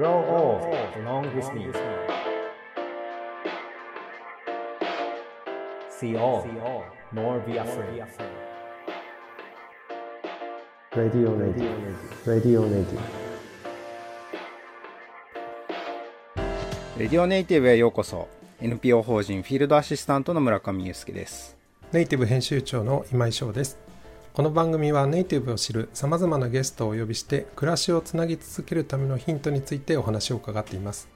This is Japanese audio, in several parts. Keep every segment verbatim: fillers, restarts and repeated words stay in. Long old, long listening. See all, nor be afraid. Radio Native, Radio Native. Radio Native へようこそ。エヌピーオー 法人フィールドアシスタントの村上祐介です。ネイティブ編集長の今井翔です。この番組はネイティブを知る様々なゲストをお呼びして暮らしをつなぎ続けるためのヒントについてお話を伺っています。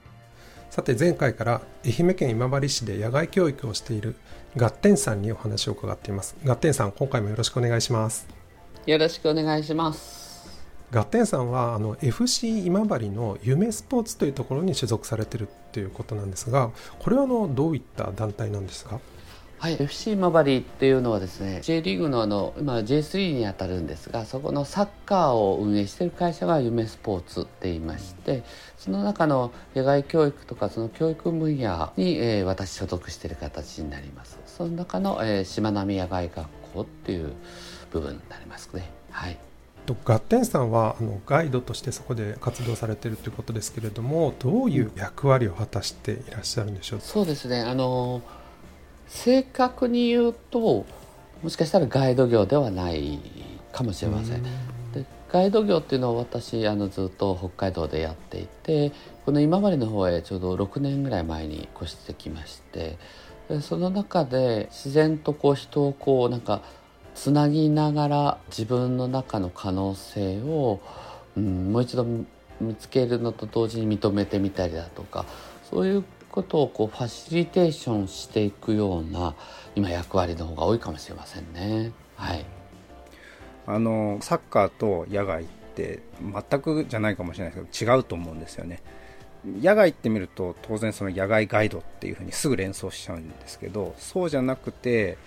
さて前回から愛媛県今治市で野外教育をしているガッテンさんにお話を伺っています。ガッテンさん、今回もよろしくお願いします。よろしくお願いします。ガッテンさんはあの エフシー 今治の夢スポーツというところに所属されているということなんですが、これはあのどういった団体なんですか？はい、エフシー 今治っていうのはですね J リーグ の, あの今 ジェイスリー にあたるんですが、そこのサッカーを運営している会社が夢スポーツって言いまして、その中の野外教育とかその教育分野に、えー、私所属している形になります。その中の、えー、しまなみ野外学校っていう部分になりますね。はい。ガッテンさんはあのガイドとしてそこで活動されているということですけれども、どういう役割を果たしていらっしゃるんでしょうか？そうですね、あの正確に言うともしかしたらガイド業ではないかもしれません。でガイド業っていうのを私あのずっと北海道でやっていて、この今治の方へちょうどろくねんぐらい前に越してきまして、でその中で自然とこう人をこうなんかつなぎながら自分の中の可能性を、うん、もう一度見つけるのと同時に認めてみたりだとか、そういうことをこうファシリテーションしていくような今役割の方が多いかもしれませんね。はい、あのサッカーと野外って全くじゃないかもしれないですけど違うと思うんですよね。野外って見ると当然その野外ガイドっていう風にすぐ連想しちゃうんですけど、そうじゃなくて、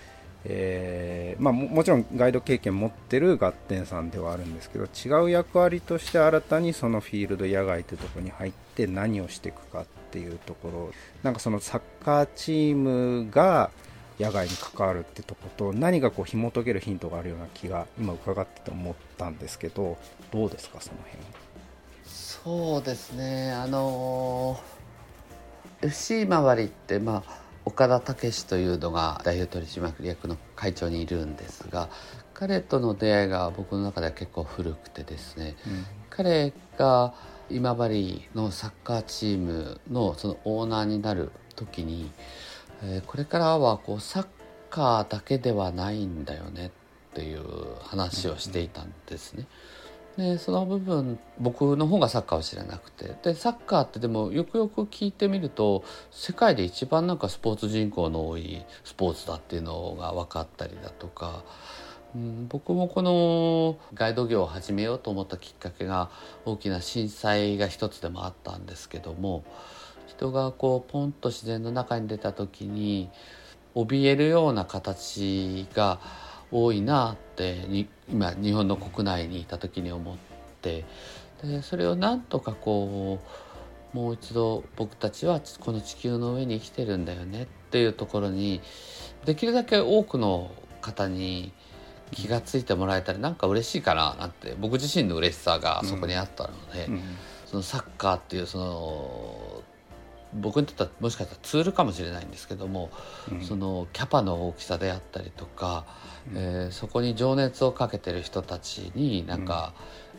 えーまあ、も, もちろんガイド経験持ってるガッテンさんではあるんですけど、違う役割として新たにそのフィールド野外ってところに入って何をしていくかっていうところ、なんかそのサッカーチームが野外に関わるってとこと何かこう紐解けるヒントがあるような気が今伺ってて思ったんですけど、どうですかその辺？そうですね、あのー、エフシー 今治って、まあ、岡田武史というのが代表取締役の会長にいるんですが、彼との出会いが僕の中では結構古くてですね、うん、彼が今治のサッカーチーム の, そのオーナーになる時に、えー、これからはこうサッカーだけではないんだよねっていう話をしていたんですね。でその部分僕の方がサッカーを知らなくて、でサッカーってでもよくよく聞いてみると世界で一番なんかスポーツ人口の多いスポーツだっていうのが分かったりだとか、僕もこのガイド業を始めようと思ったきっかけが大きな震災が一つでもあったんですけども、人がこうポンと自然の中に出た時に怯えるような形が多いなってに今日本の国内にいた時に思って、でそれをなんとかこうもう一度僕たちはこの地球の上に生きてるんだよねっていうところにできるだけ多くの方に気がついてもらえたらなんか嬉しいかななんて僕自身の嬉しさがそこにあったので、うんうん、そのサッカーっていうその僕にとってはもしかしたらツールかもしれないんですけども、うん、そのキャパの大きさであったりとか、うんえー、そこに情熱をかけてる人たちになんか、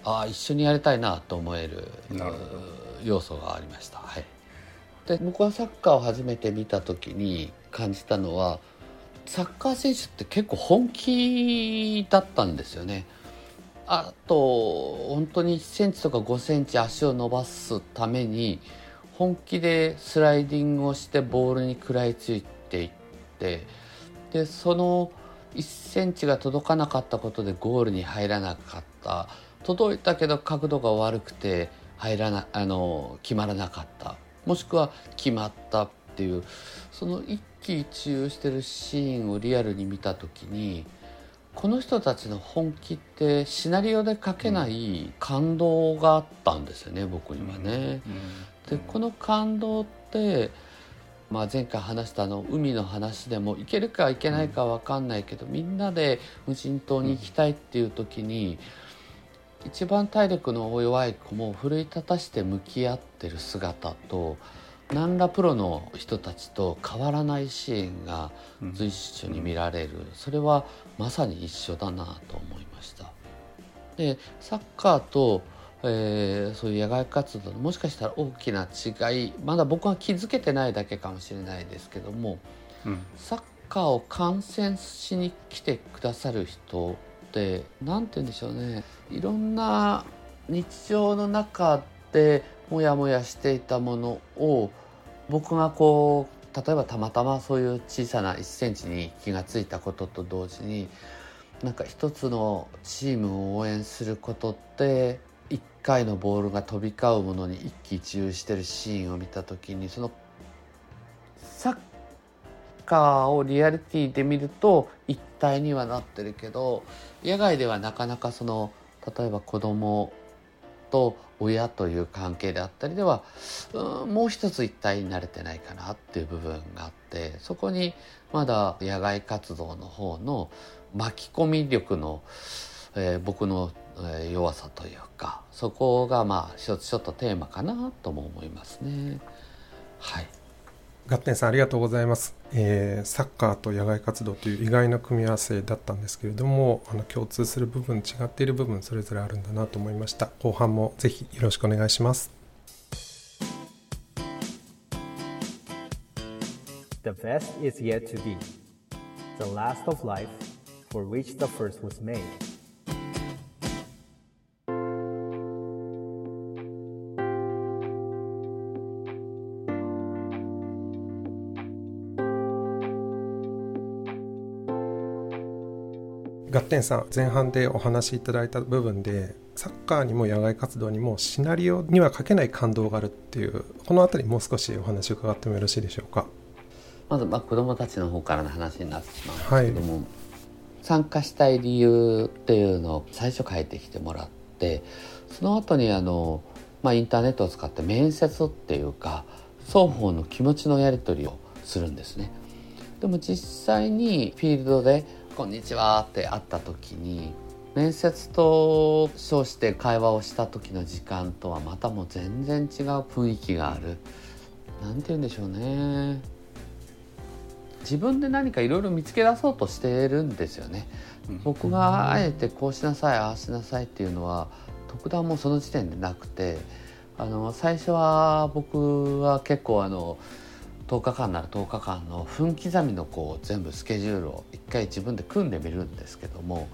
うん、ああ一緒にやりたいなと思える要素がありました。はい、で僕はサッカーを初めて見た時に感じたのはサッカー選手って結構本気だったんですよね。あと本当にいちセンチとかごセンチ足を伸ばすために本気でスライディングをしてボールに食らいついていって、でそのいちセンチが届かなかったことでゴールに入らなかった、届いたけど角度が悪くて入らなあの決まらなかった、もしくは決まったっていう、その一喜一憂してるシーンをリアルに見たときに、この人たちの本気ってシナリオで書けない感動があったんですよね、うん、僕にはね、うんうん、でこの感動って、まあ、前回話したあの海の話でも行けるか行けないか分かんないけど、みんなで無人島に行きたいっていう時に一番体力の弱い子も奮い立たして向き合ってる姿と何らプロの人たちと変わらないシーンが随所に見られる、うん、それはまさに一緒だなと思いました。でサッカーと、えー、そういう野外活動のもしかしたら大きな違い、まだ僕は気づけてないだけかもしれないですけども、うん、サッカーを観戦しに来てくださる人ってなんて言うんでしょうね、いろんな日常の中でもやもやしていたものを僕がこう例えばたまたまそういう小さないっセンチに気がついたことと同時に、なんか一つのチームを応援することっていっかいのボールが飛び交うものに一喜一憂してるシーンを見た時に、そのサッカーをリアリティで見ると一体にはなってるけど、野外ではなかなかその例えば子供と親という関係であったりでは、うん、もう一つ一体になれてないかなっていう部分があって、そこにまだ野外活動の方の巻き込み力の、えー、僕の、えー、弱さというか、そこがまあ一つちょっとテーマかなとも思いますね。はい、ガッテンさんありがとうございます。えー、サッカーと野外活動という意外な組み合わせだったんですけれども、あの共通する部分、違っている部分それぞれあるんだなと思いました。後半もぜひよろしくお願いします。 The best is yet to be. The last of life for which the first was made. ガッテンさん、前半でお話しいただいた部分でサッカーにも野外活動にもシナリオには書けない感動があるっていう、このあたりもう少しお話を伺ってもよろしいでしょうか。まずまあ子どもたちの方からの話になってしまうんですけども、はい、参加したい理由っていうのを最初書いてきてもらって、その後にあの、まあ、インターネットを使って面接っていうか双方の気持ちのやり取りをするんですね。でも実際にフィールドでこんにちはって会った時に、面接と称して会話をした時の時間とはまたもう全然違う雰囲気がある、なんて言うんでしょうね、自分で何かいろいろ見つけ出そうとしてるんですよね。僕があえてこうしなさいああしなさいっていうのは特段もうその時点でなくて、あの最初は僕は結構あのとおかかんならとおかかんの分刻みのこう全部スケジュールを一回自分で組んでみるんですけども、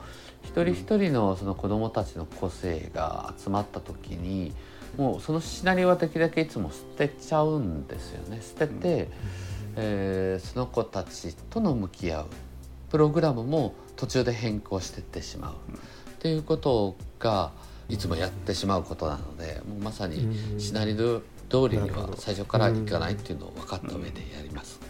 一人一人のその子どもたちの個性が集まった時にもうそのシナリオはできるだけいつも捨てちゃうんですよね。捨てて、えー、その子たちとの向き合うプログラムも途中で変更していってしまうっていうことがいつもやってしまうことなので、もうまさにシナリオ通りには最初からいかないっていうのを分かった上でやります。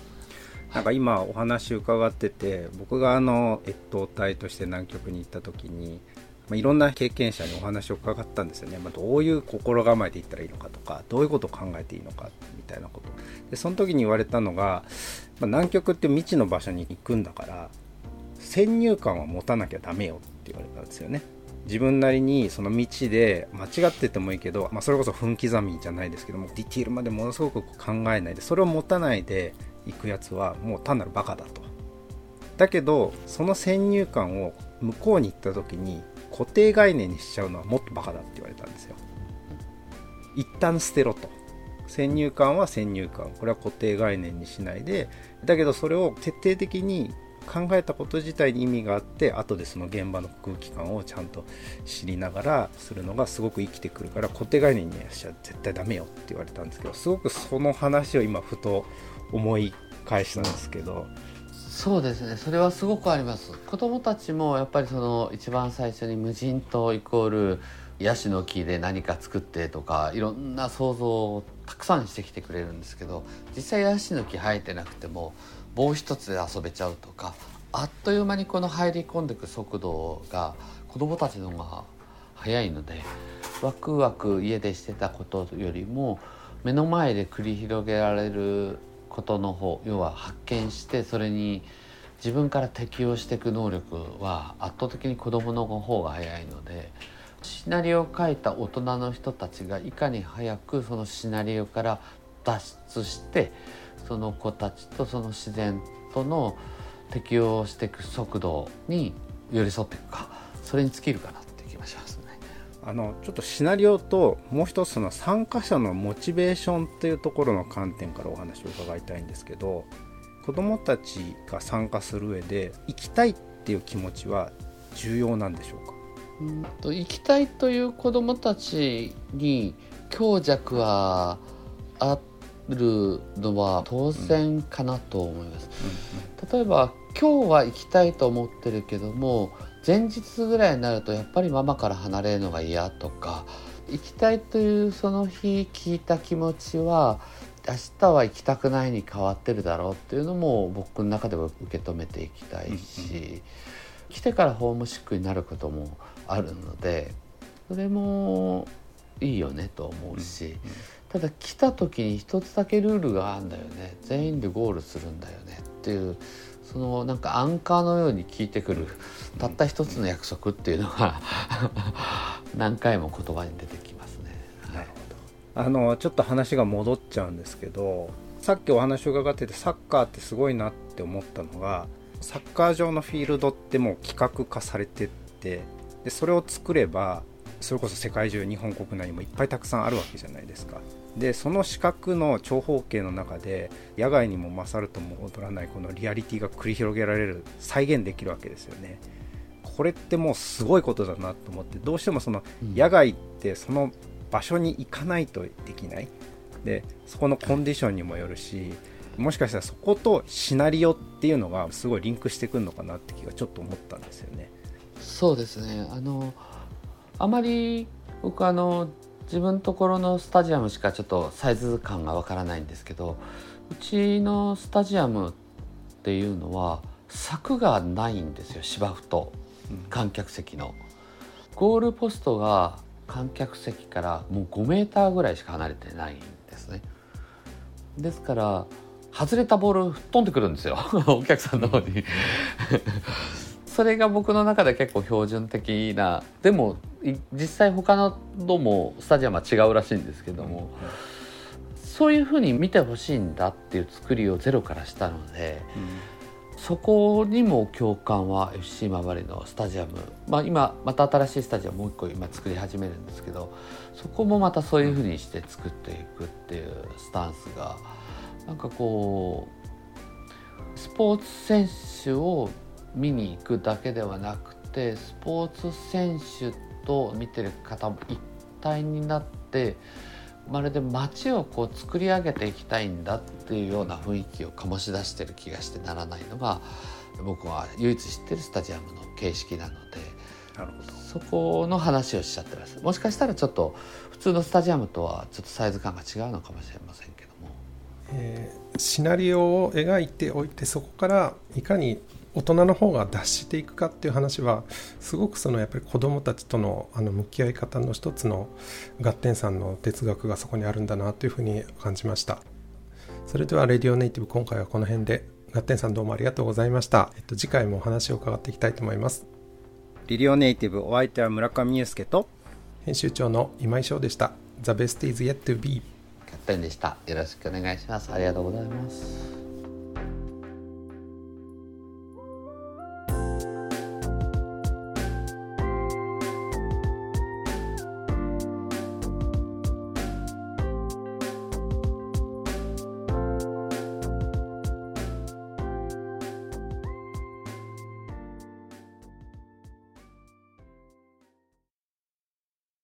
なんか今お話伺ってて、僕があの越冬隊として南極に行った時に、まあ、いろんな経験者にお話を伺ったんですよね。まあ、どういう心構えでいったらいいのかとか、どういうことを考えていいのかみたいなことで、その時に言われたのが、まあ、南極って未知の場所に行くんだから先入観は持たなきゃダメよって言われたんですよね。自分なりにその道で間違っててもいいけど、まあ、それこそ分刻みじゃないですけども、ディティールまでものすごく考えないでそれを持たないで行くやつはもう単なるバカだと。だけどその先入観を向こうに行った時に固定概念にしちゃうのはもっとバカだって言われたんですよ。一旦捨てろと。先入観は先入観、これは固定概念にしないで、だけどそれを徹底的に考えたこと自体に意味があって、後でその現場の空気感をちゃんと知りながらするのがすごく生きてくるから、固定概念にしちゃ絶対ダメよって言われたんですけど、すごくその話を今ふと思い返したんですけど。そうですね、それはすごくあります。子どもたちもやっぱりその一番最初に無人島イコールヤシの木で何か作ってとかいろんな想像をたくさんしてきてくれるんですけど、実際ヤシの木生えてなくても棒一つで遊べちゃうとか、あっという間にこの入り込んでいく速度が子どもたちの方が早いので、ワクワク家でしてたことよりも目の前で繰り広げられることの方、要は発見してそれに自分から適応していく能力は圧倒的に子どもの方が早いので、シナリオを書いた大人の人たちがいかに早くそのシナリオから脱出して、その子たちとその自然との適応していく速度に寄り添っていくか、それに尽きるかなって気がしますね。あのちょっとシナリオともう一つの参加者のモチベーションっていうところの観点からお話を伺いたいんですけど、子どもたちが参加する上で行きたいっていう気持ちは重要なんでしょうか？うんと行きたいという子どもたちに強弱はあるのは当然かなと思います、うんうん、例えば今日は行きたいと思ってるけども前日ぐらいになるとやっぱりママから離れるのが嫌とか、行きたいというその日聞いた気持ちは明日は行きたくないに変わってるだろうっていうのも僕の中では受け止めていきたいし、うんうん、来てからホームシックになることもあるのでそれもいいよねと思うし、うんうん、ただ来た時に一つだけルールがあるんだよね、全員でゴールするんだよねっていう、そのなんかアンカーのように聞いてくるたった一つの約束っていうのが何回も言葉に出てきますね。なるほど。あのちょっと話が戻っちゃうんですけど、さっきお話を伺っててサッカーってすごいなって思ったのが、サッカー場のフィールドってもう企画化されてって、でそれを作ればそれこそ世界中日本国内にもいっぱいたくさんあるわけじゃないですか。でその四角の長方形の中で野外にも勝るとも劣らないこのリアリティが繰り広げられる、再現できるわけですよね。これってもうすごいことだなと思って、どうしてもその野外ってその場所に行かないとできないで、そこのコンディションにもよるし、もしかしたらそことシナリオっていうのがすごいリンクしてくるのかなって気がちょっと思ったんですよね。そうですね、あのあまり僕あの自分のところのスタジアムしかちょっとサイズ感がわからないんですけど、うちのスタジアムっていうのは柵がないんですよ、芝生と観客席の、うん、ゴールポストが観客席からもうごメーターぐらいしか離れてないんですね。ですから外れたボール飛んでくるんですよお客さんの方にそれが僕の中で結構標準的な、でも実際他のどもスタジアムは違うらしいんですけども、うん、そういう風に見てほしいんだっていう作りをゼロからしたので、うん、そこにも共感は エフシー 今治のスタジアム、まあ、今また新しいスタジアムもう一個今作り始めるんですけど、そこもまたそういう風にして作っていくっていうスタンスがなんかこうスポーツ選手を見に行くだけではなくて、スポーツ選手と見てる方も一体になってまるで街をこう作り上げていきたいんだっていうような雰囲気を醸し出してる気がしてならないのが僕は唯一知ってるスタジアムの形式なので、なるほど、そこの話をしちゃってます。もしかしたらちょっと普通のスタジアムとはちょっとサイズ感が違うのかもしれませんけども、えー、シナリオを描いておいてそこからいかに大人の方が脱していくかっていう話はすごくそのやっぱり子どもたちと の, あの向き合い方の一つのガッテンさんの哲学がそこにあるんだなというふうに感じました。それでは Radio Native 今回はこの辺で、ガッテンさんどうもありがとうございました、えっと、次回もお話を伺っていきたいと思います。 Radio Native お相手は村上祐介と編集長の今井翔でした。 The best is yet to be ガッテンでした。よろしくお願いします。ありがとうございます。